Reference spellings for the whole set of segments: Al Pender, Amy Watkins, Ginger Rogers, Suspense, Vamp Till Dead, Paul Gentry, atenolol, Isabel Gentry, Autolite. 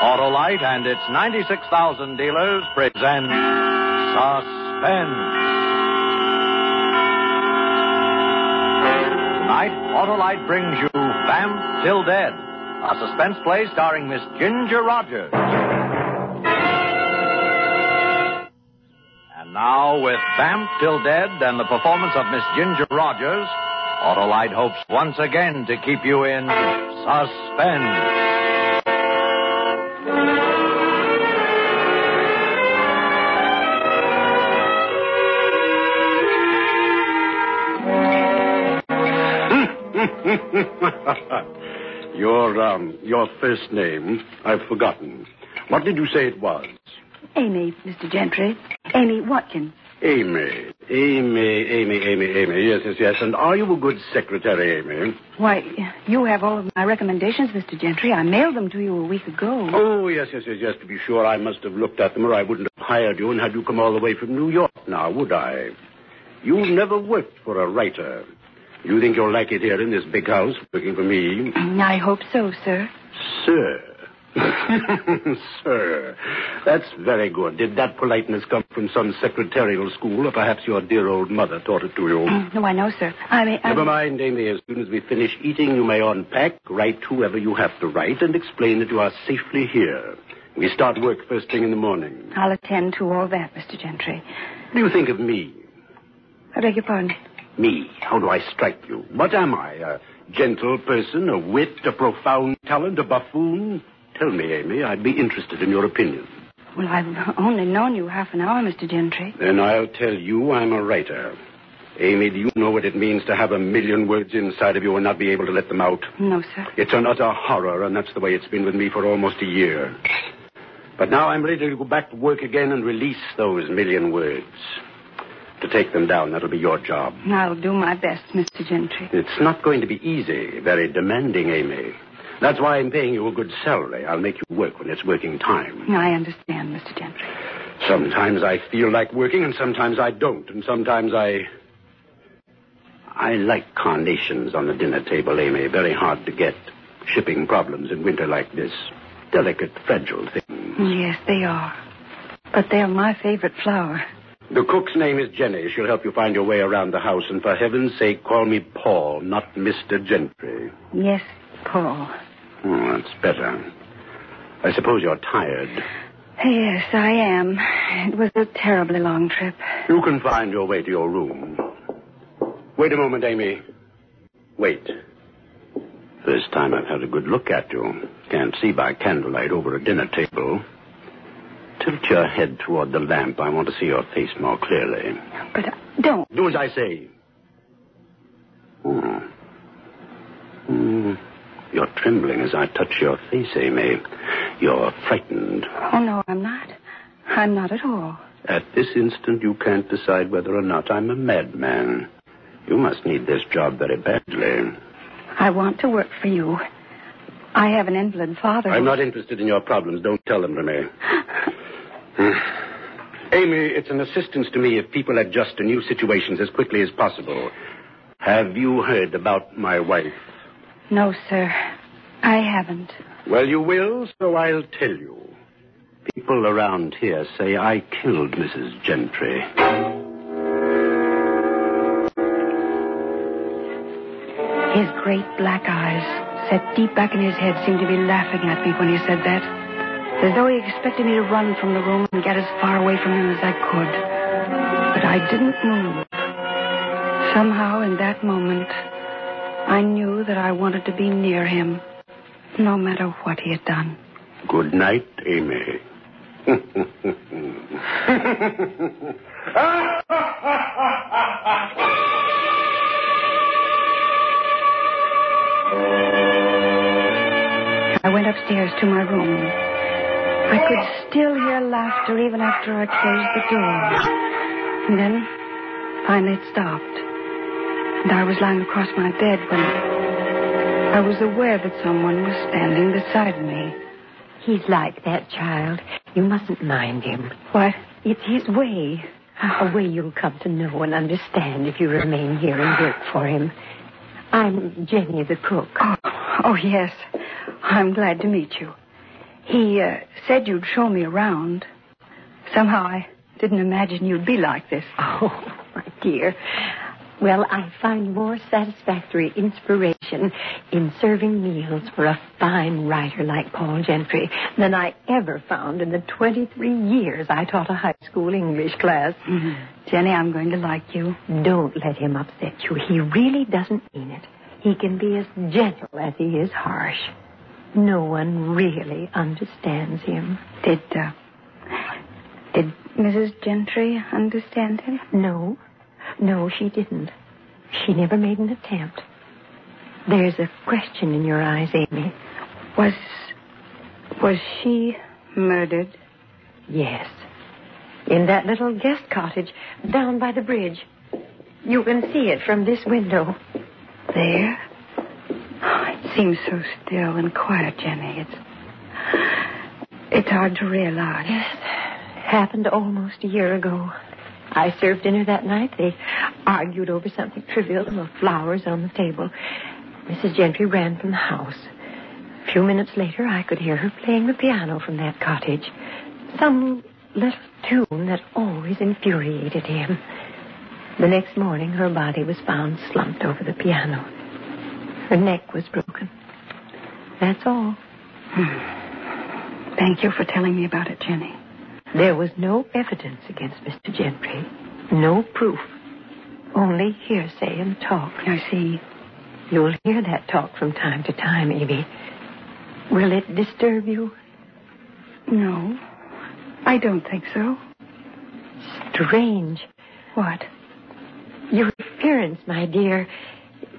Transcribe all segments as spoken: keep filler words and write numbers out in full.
Autolite and its ninety-six thousand dealers present Suspense. Tonight, Autolite brings you Vamp Till Dead, a suspense play starring Miss Ginger Rogers. And now, with Vamp Till Dead and the performance of Miss Ginger Rogers, Autolite hopes once again to keep you in suspense. Your, um, your first name, I've forgotten. What did you say it was? Amy, Mister Gentry. Amy Watkins. Amy. Amy, Amy, Amy, Amy. Yes, yes, yes. And are you a good secretary, Amy? Why, you have all of my recommendations, Mister Gentry. I mailed them to you a week ago. Oh, yes, yes, yes, yes. To be sure, I must have looked at them, or I wouldn't have hired you and had you come all the way from New York now, would I? You've never worked for a writer. You think you'll like it here in this big house, working for me? I hope so, sir. Sir. Sir. That's very good. Did that politeness come from some secretarial school, or perhaps your dear old mother taught it to you? No, I know, sir. I mean, I... Never mind, Amy. As soon as we finish eating, you may unpack, write whoever you have to write, and explain that you are safely here. We start work first thing in the morning. I'll attend to all that, Mister Gentry. What do you think of me? I beg your pardon? Me? How do I strike you? What am I? A gentle person, a wit, a profound talent, a buffoon? Tell me, Amy, I'd be interested in your opinion. Well, I've only known you half an hour, Mister Gentry. Then I'll tell you I'm a writer. Amy, do you know what it means to have a million words inside of you and not be able to let them out? No, sir. It's an utter horror, and that's the way it's been with me for almost a year. But now I'm ready to go back to work again and release those million words. To take them down, that'll be your job. I'll do my best, Mister Gentry. It's not going to be easy. Very demanding, Amy. That's why I'm paying you a good salary. I'll make you work when it's working time. I understand, Mister Gentry. Sometimes I feel like working, and sometimes I don't. And sometimes I... I like carnations on the dinner table, Amy. Very hard to get. Shipping problems in winter like this. Delicate, fragile things. Yes, they are. But they're my favorite flower. The cook's name is Jenny. She'll help you find your way around the house. And for heaven's sake, call me Paul, not Mister Gentry. Yes, Paul. Oh, that's better. I suppose you're tired. Yes, I am. It was a terribly long trip. You can find your way to your room. Wait a moment, Amy. Wait. First time I've had a good look at you. Can't see by candlelight over a dinner table. Tilt your head toward the lamp. I want to see your face more clearly. But uh, don't. Do as I say. Oh. Mm. You're trembling as I touch your face, Amy. You're frightened. Oh, no, I'm not. I'm not at all. At this instant, you can't decide whether or not I'm a madman. You must need this job very badly. I want to work for you. I have an invalid father. I'm not interested in your problems. Don't tell them to me. Amy, it's an assistance to me if people adjust to new situations as quickly as possible. Have you heard about my wife? No, sir. I haven't. Well, you will, so I'll tell you. People around here say I killed Missus Gentry. His great black eyes, set deep back in his head, seemed to be laughing at me when he said that. As though he expected me to run from the room and get as far away from him as I could. But I didn't move. Somehow, in that moment, I knew that I wanted to be near him, no matter what he had done. Good night, Amy. went upstairs to my room. I could still hear laughter even after I closed the door. And then, finally it stopped. And I was lying across my bed when I was aware that someone was standing beside me. He's like that, child. You mustn't mind him. What? It's his way. A way you'll come to know and understand if you remain here and work for him. I'm Jenny, the cook. Oh, oh yes. I'm glad to meet you. He uh, said you'd show me around. Somehow I didn't imagine you'd be like this. Oh, my dear. Well, I find more satisfactory inspiration in serving meals for a fine writer like Paul Gentry than I ever found in the twenty-three years I taught a high school English class. Mm-hmm. Jenny, I'm going to like you. Don't let him upset you. He really doesn't mean it. He can be as gentle as he is harsh. No one really understands him. Did, uh, did Missus Gentry understand him? No. No, she didn't. She never made an attempt. There's a question in your eyes, Amy. Was... was she murdered? Yes. In that little guest cottage down by the bridge. You can see it from this window. There? Oh, it seems so still and quiet, Jenny. It's... it's hard to realize. Yes. Happened almost a year ago. I served dinner that night. They argued over something trivial, the flowers on the table. Missus Gentry ran from the house. A few minutes later, I could hear her playing the piano from that cottage. Some little tune that always infuriated him. The next morning, her body was found slumped over the piano. Her neck was broken. That's all. Hmm. Thank you for telling me about it, Jenny. There was no evidence against Mister Gentry. No proof. Only hearsay and talk. I see. You'll hear that talk from time to time, Evie. Will it disturb you? No. I don't think so. Strange. What? Your appearance, my dear.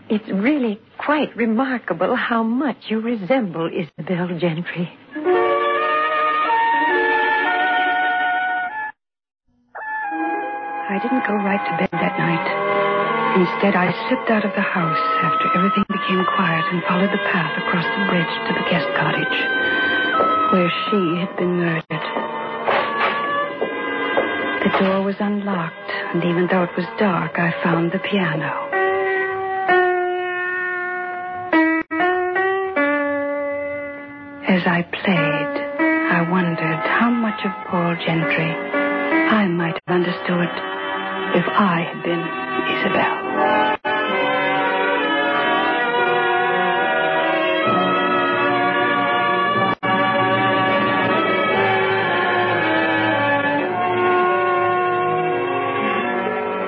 It's really quite remarkable how much you resemble Isabel Gentry. I didn't go right to bed that night. Instead, I slipped out of the house after everything became quiet and followed the path across the bridge to the guest cottage, where she had been murdered. The door was unlocked, and even though it was dark, I found the piano. As I played, I wondered how much of Paul Gentry I might have understood if I had been Isabel.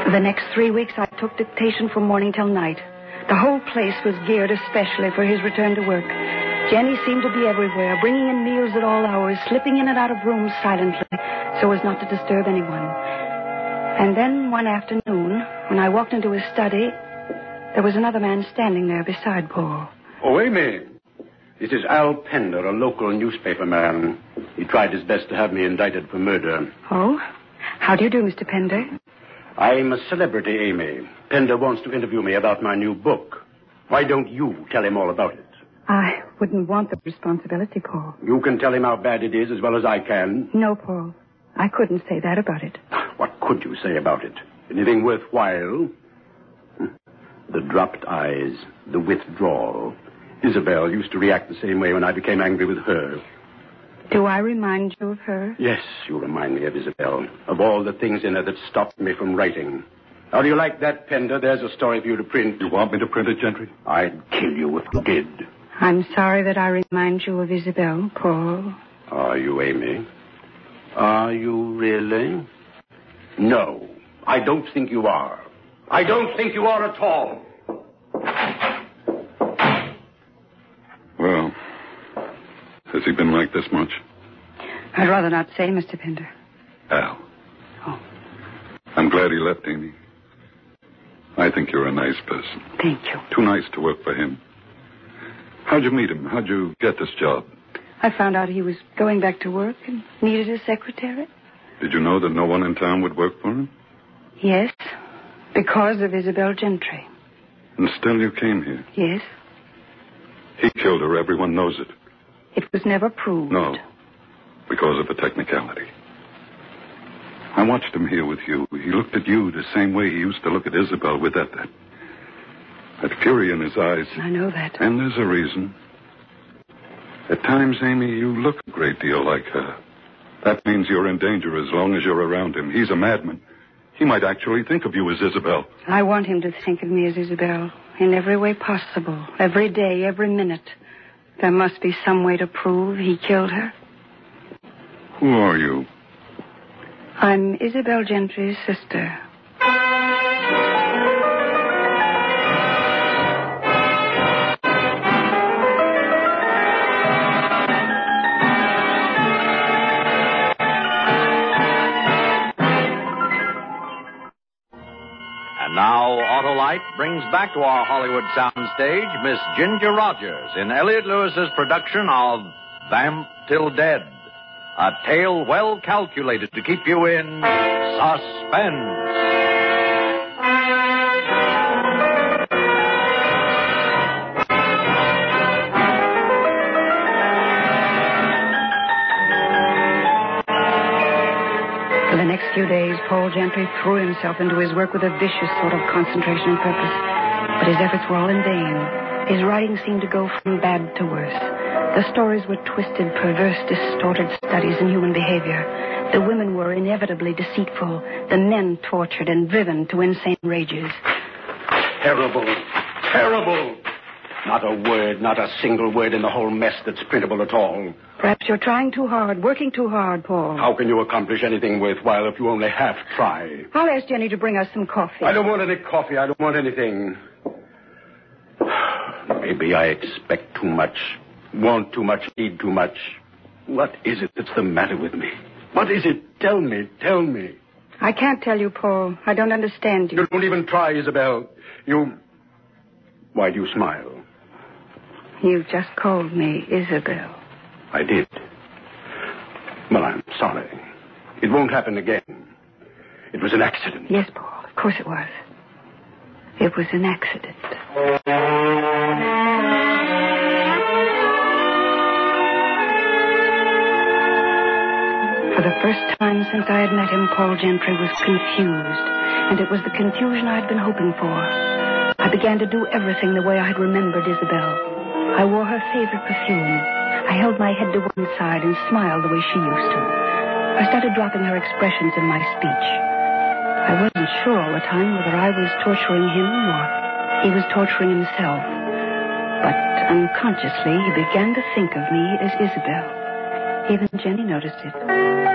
For the next three weeks, I took dictation from morning till night. The whole place was geared especially for his return to work. Jenny seemed to be everywhere, bringing in meals at all hours, slipping in and out of rooms silently, so as not to disturb anyone. And then one afternoon, when I walked into his study, there was another man standing there beside Paul. Oh, Amy. This is Al Pender, a local newspaper man. He tried his best to have me indicted for murder. Oh? How do you do, Mister Pender? I'm a celebrity, Amy. Pender wants to interview me about my new book. Why don't you tell him all about it? I wouldn't want the responsibility, Paul. You can tell him how bad it is as well as I can. No, Paul. I couldn't say that about it. What could you say about it? Anything worthwhile? The dropped eyes, the withdrawal. Isabel used to react the same way when I became angry with her. Do I remind you of her? Yes, you remind me of Isabel. Of all the things in her that stopped me from writing. How do you like that, Pender? There's a story for you to print. You want me to print it, Gentry? I'd kill you if you did. I'm sorry that I remind you of Isabel, Paul. Are you, Amy? Are you really? No, I don't think you are. I don't think you are at all. Well, has he been like this much? I'd rather not say, Mister Pender. Al. Oh. I'm glad he left, Amy. I think you're a nice person. Thank you. Too nice to work for him. How'd you meet him? How'd you get this job? I found out he was going back to work and needed a secretary. Did you know that no one in town would work for him? Yes, because of Isabel Gentry. And still you came here? Yes. He killed her. Everyone knows it. It was never proved. No, because of a technicality. I watched him here with you. He looked at you the same way he used to look at Isabel, with that, that, that fury in his eyes. I know that. And there's a reason. At times, Amy, you look a great deal like her. That means you're in danger as long as you're around him. He's a madman. He might actually think of you as Isabel. I want him to think of me as Isabel in every way possible, every day, every minute. There must be some way to prove he killed her. Who are you? I'm Isabel Gentry's sister. Now, Autolite brings back to our Hollywood soundstage Miss Ginger Rogers in Elliott Lewis's production of Vamp Till Dead, a tale well calculated to keep you in suspense. For the next few days, Paul Gentry threw himself into his work with a vicious sort of concentration and purpose. But his efforts were all in vain. His writing seemed to go from bad to worse. The stories were twisted, perverse, distorted studies in human behavior. The women were inevitably deceitful. The men tortured and driven to insane rages. Terrible. Terrible. Not a word, not a single word in the whole mess that's printable at all. Perhaps you're trying too hard, working too hard, Paul. How can you accomplish anything worthwhile if you only half try? I'll ask Jenny to bring us some coffee. I don't want any coffee. I don't want anything. Maybe I expect too much, want too much, need too much. What is it that's the matter with me? What is it? Tell me, tell me. I can't tell you, Paul. I don't understand you. You don't even try, Isabel. You... Why do you smile? You've just called me Isabel. I did. Well, I'm sorry. It won't happen again. It was an accident. Yes, Paul, of course it was. It was an accident. For the first time since I had met him, Paul Gentry was confused. And it was the confusion I'd been hoping for. I began to do everything the way I had remembered Isabel. I wore her favorite perfume. I held my head to one side and smiled the way she used to. I started dropping her expressions in my speech. I wasn't sure all the time whether I was torturing him or he was torturing himself. But unconsciously, he began to think of me as Isabel. Even Jenny noticed it.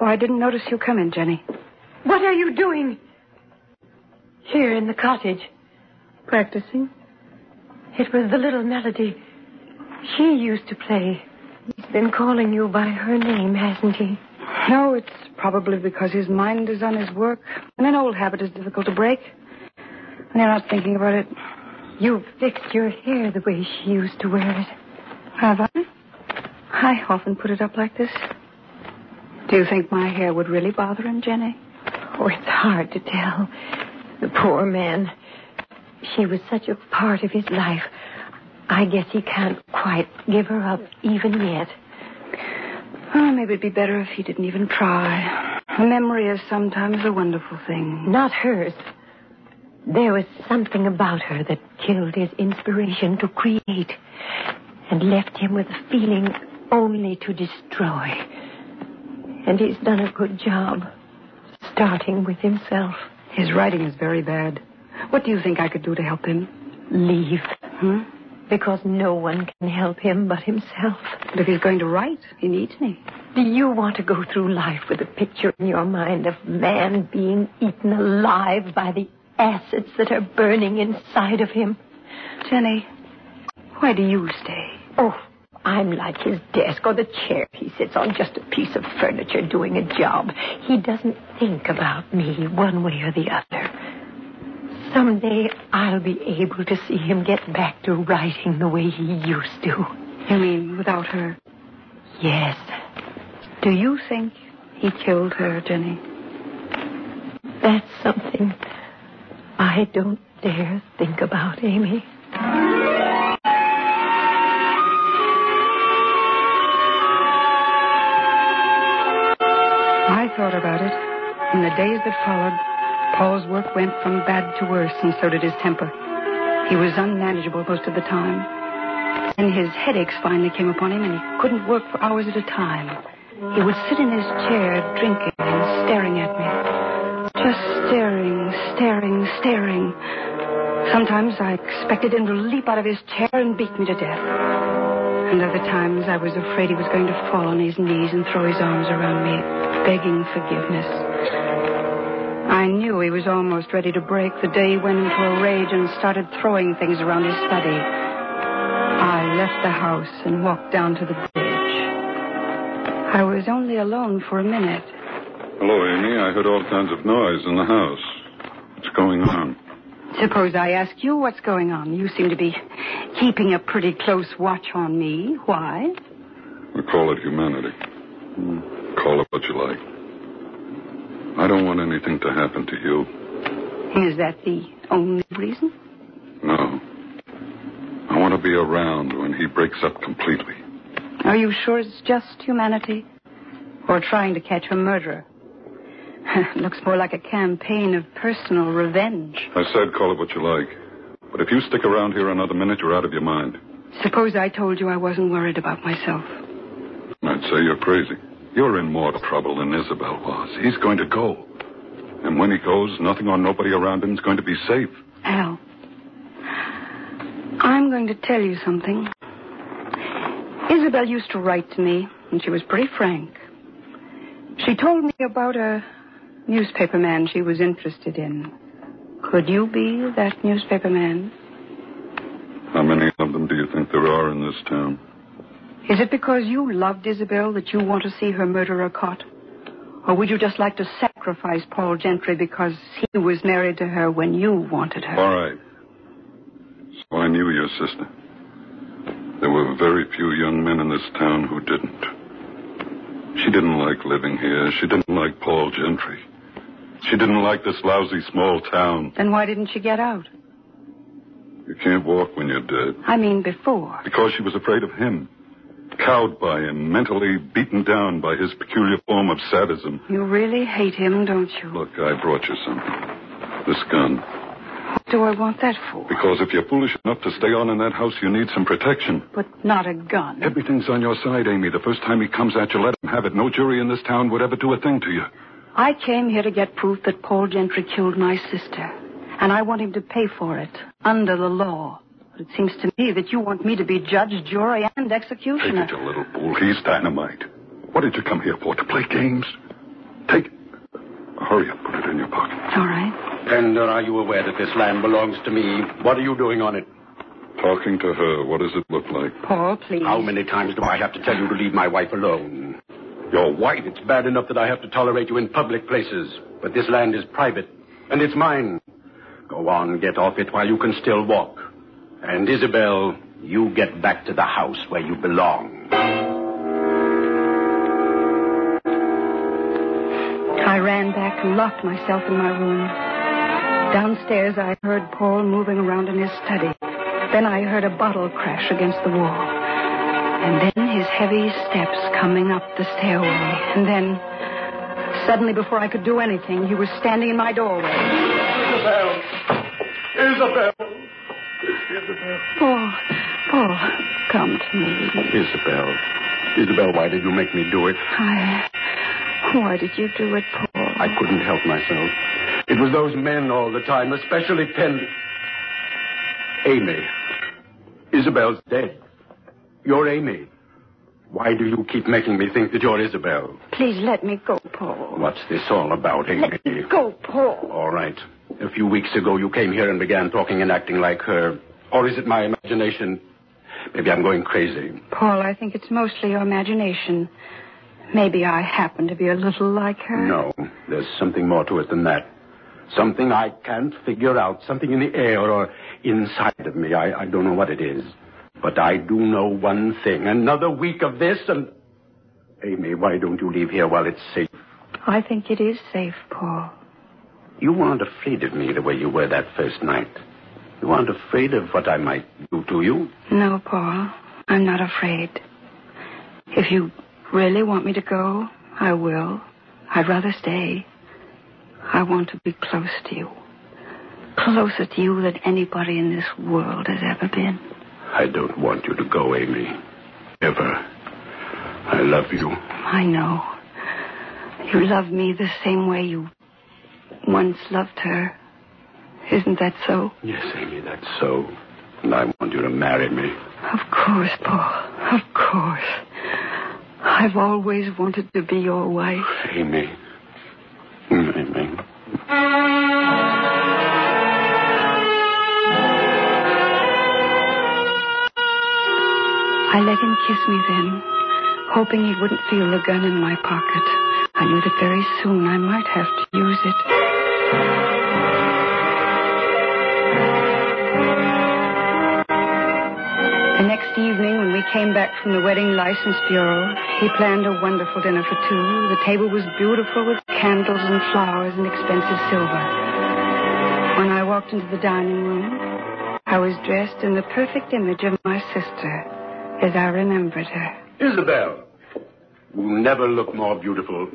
Oh, I didn't notice you come in, Jenny. What are you doing here in the cottage? Practicing. It was the little melody she used to play. He's been calling you by her name, hasn't he? No, it's probably because his mind is on his work. And an old habit is difficult to break. And you're not thinking about it. You've fixed your hair the way she used to wear it. Have I? I often put it up like this. Do you think my hair would really bother him, Jenny? Oh, it's hard to tell. The poor man. She was such a part of his life. I guess he can't quite give her up even yet. Oh, maybe it'd be better if he didn't even try. Memory is sometimes a wonderful thing. Not hers. There was something about her that killed his inspiration to create and left him with a feeling only to destroy. And he's done a good job, starting with himself. His writing is very bad. What do you think I could do to help him? Leave. Hmm? Because no one can help him but himself. But if he's going to write, he needs me. Do you want to go through life with a picture in your mind of man being eaten alive by the acids that are burning inside of him? Jenny, why do you stay? Oh, I'm like his desk or the chair he sits on, just a piece of furniture doing a job. He doesn't think about me one way or the other. Someday I'll be able to see him get back to writing the way he used to. You mean without her? Yes. Do you think he killed her, Jenny? That's something I don't dare think about, Amy. I thought about it. In the days that followed, Paul's work went from bad to worse, and so did his temper. He was unmanageable most of the time. And his headaches finally came upon him, and he couldn't work for hours at a time. He would sit in his chair, drinking and staring at me. Just staring, staring, staring. Sometimes I expected him to leap out of his chair and beat me to death. And other times I was afraid he was going to fall on his knees and throw his arms around me, begging forgiveness. I knew he was almost ready to break the day he went into a rage and started throwing things around his study. I left the house and walked down to the bridge. I was only alone for a minute. Hello, Amy. I heard all kinds of noise in the house. What's going on? Suppose I ask you what's going on. You seem to be keeping a pretty close watch on me. Why? We call it humanity. Mm. Call it what you like. I don't want anything to happen to you. Is that the only reason? No. I want to be around when he breaks up completely. Are you sure it's just humanity? Or trying to catch a murderer? Looks more like a campaign of personal revenge. I said call it what you like. But if you stick around here another minute, you're out of your mind. Suppose I told you I wasn't worried about myself. I'd say you're crazy. You're in more trouble than Isabel was. He's going to go. And when he goes, nothing or nobody around him is going to be safe. Al, I'm going to tell you something. Isabel used to write to me, and she was pretty frank. She told me about a newspaper man she was interested in. Could you be that newspaper man? How many of them do you think there are in this town? Is it because you loved Isabel that you want to see her murderer caught? Or would you just like to sacrifice Paul Gentry because he was married to her when you wanted her? All right. So I knew your sister. There were very few young men in this town who didn't. She didn't like living here. She didn't like Paul Gentry. She didn't like this lousy small town. Then why didn't she get out? You can't walk when you're dead. I mean before. Because she was afraid of him. Cowed by him. Mentally beaten down by his peculiar form of sadism. You really hate him, don't you? Look, I brought you something. This gun. What do I want that for? Because if you're foolish enough to stay on in that house, you need some protection. But not a gun. Everything's on your side, Amy. The first time he comes at you, let him have it. No jury in this town would ever do a thing to you. I came here to get proof that Paul Gentry killed my sister. And I want him to pay for it, under the law. But it seems to me that you want me to be judge, jury, and executioner. Take it, you little fool. He's dynamite. What did you come here for? To play games? Take it. Hurry up. Put it in your pocket. All right. And are you aware that this land belongs to me? What are you doing on it? Talking to her. What does it look like? Paul, please. How many times do I have to tell you to leave my wife alone? Your wife? It's bad enough that I have to tolerate you in public places. But this land is private, and it's mine. Go on, get off it while you can still walk. And Isabel, you get back to the house where you belong. I ran back and locked myself in my room. Downstairs, I heard Paul moving around in his study. Then I heard a bottle crash against the wall. And then his heavy steps coming up the stairway. And then, suddenly, before I could do anything, he was standing in my doorway. Isabel! Isabel! Isabel! Paul, Paul, come to me. Isabel. Isabel, why did you make me do it? I... Why did you do it, Paul? I couldn't help myself. It was those men all the time, especially Pen... Amy. Isabel's dead. You're Amy. Why do you keep making me think that you're Isabel? Please let me go, Paul. What's this all about, Amy? Let me go, Paul. All right. A few weeks ago, you came here and began talking and acting like her. Or is it my imagination? Maybe I'm going crazy. Paul, I think it's mostly your imagination. Maybe I happen to be a little like her. No, there's something more to it than that. Something I can't figure out. Something in the air or inside of me. I, I don't know what it is. But I do know one thing. Another week of this and... Amy, why don't you leave here while it's safe? I think it is safe, Paul. You aren't afraid of me the way you were that first night. You aren't afraid of what I might do to you? No, Paul. I'm not afraid. If you really want me to go, I will. I'd rather stay. I want to be close to you. Closer to you than anybody in this world has ever been. I don't want you to go, Amy. Ever. I love you. I know. You love me the same way you once loved her. Isn't that so? Yes, Amy, that's so. And I want you to marry me. Of course, Paul. Of course. I've always wanted to be your wife. Amy. Amy. I let him kiss me then, hoping he wouldn't feel the gun in my pocket. I knew that very soon I might have to use it. The next evening, when we came back from the Wedding License Bureau, he planned a wonderful dinner for two. The table was beautiful with candles and flowers and expensive silver. When I walked into the dining room, I was dressed in the perfect image of my sister as I remembered her. Isabel, you never look more beautiful.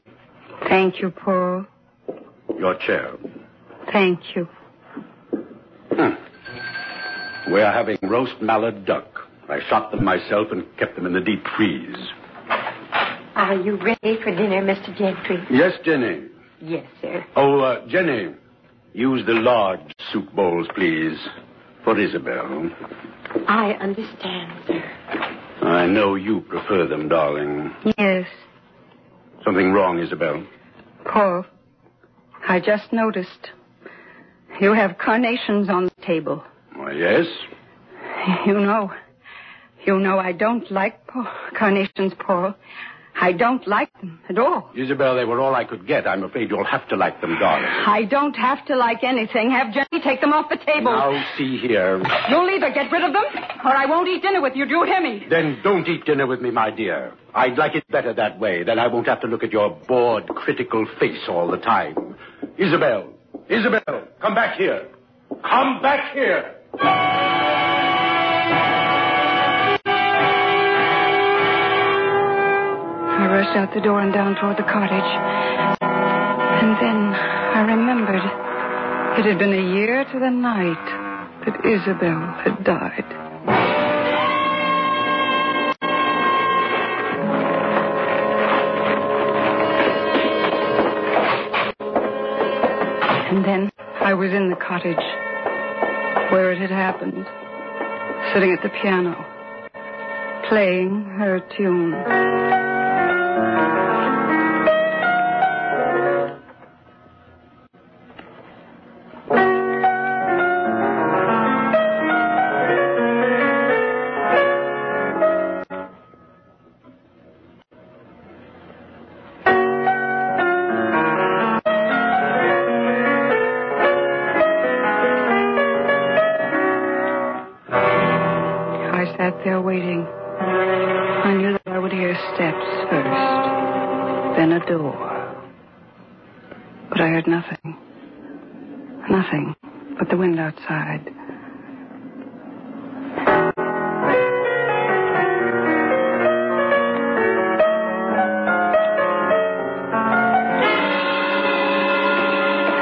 Thank you, Paul. Your chair. Thank you. Hmm. We're having roast mallard duck. I shot them myself and kept them in the deep freeze. Are you ready for dinner, Mister Gentry? Yes, Jenny. Yes, sir. Oh, uh, Jenny, use the large soup bowls, please, for Isabel. I understand, sir. I know you prefer them, darling. Yes. Something wrong, Isabel? Paul, I just noticed. You have carnations on the table. Why, yes. You know, you know I don't like Paul, carnations, Paul. I don't like them at all. Isabel, they were all I could get. I'm afraid you'll have to like them, darling. I don't have to like anything. Have Jenny take them off the table. Now, see here. You'll either get rid of them or I won't eat dinner with you. Do you hear me? Then don't eat dinner with me, my dear. I'd like it better that way. Then I won't have to look at your bored, critical face all the time. Isabel, Isabel, come back here. Come back here. I rushed out the door and down toward the cottage. And then I remembered it had been a year to the night that Isabel had died. And then I was in the cottage where it had happened, sitting at the piano, playing her tune.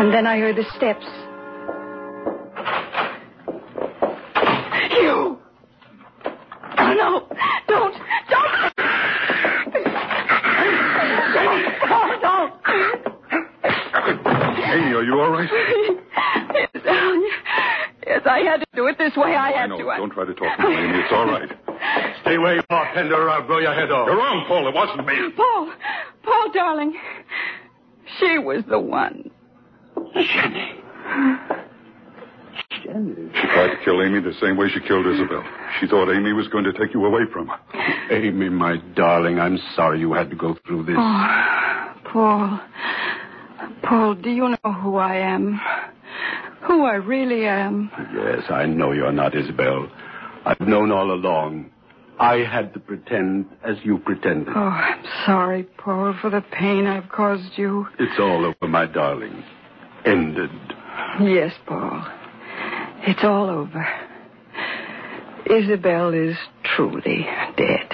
And then I heard the steps. You! Oh, no! Don't! Don't! Jenny! Oh, no! Amy, are you all right? Yes, yes, I had to do it this way. I had I know. to. Don't try to talk to me, Amy. It's all right. Stay where you are, tender, or I'll blow your head off. You're wrong, Paul. It wasn't me. Paul! Paul, darling. She was the one. Jenny. Jenny. She tried to kill Amy the same way she killed Isabel. She thought Amy was going to take you away from her. Amy, my darling, I'm sorry you had to go through this. Oh, Paul. Paul, do you know who I am? who I really am. Yes, I know you're not Isabel. I've known all along. I had to pretend as you pretended. Oh, I'm sorry, Paul, for the pain I've caused you. It's all over, my darling. Ended. Yes, Paul. It's all over. Isabel is truly dead.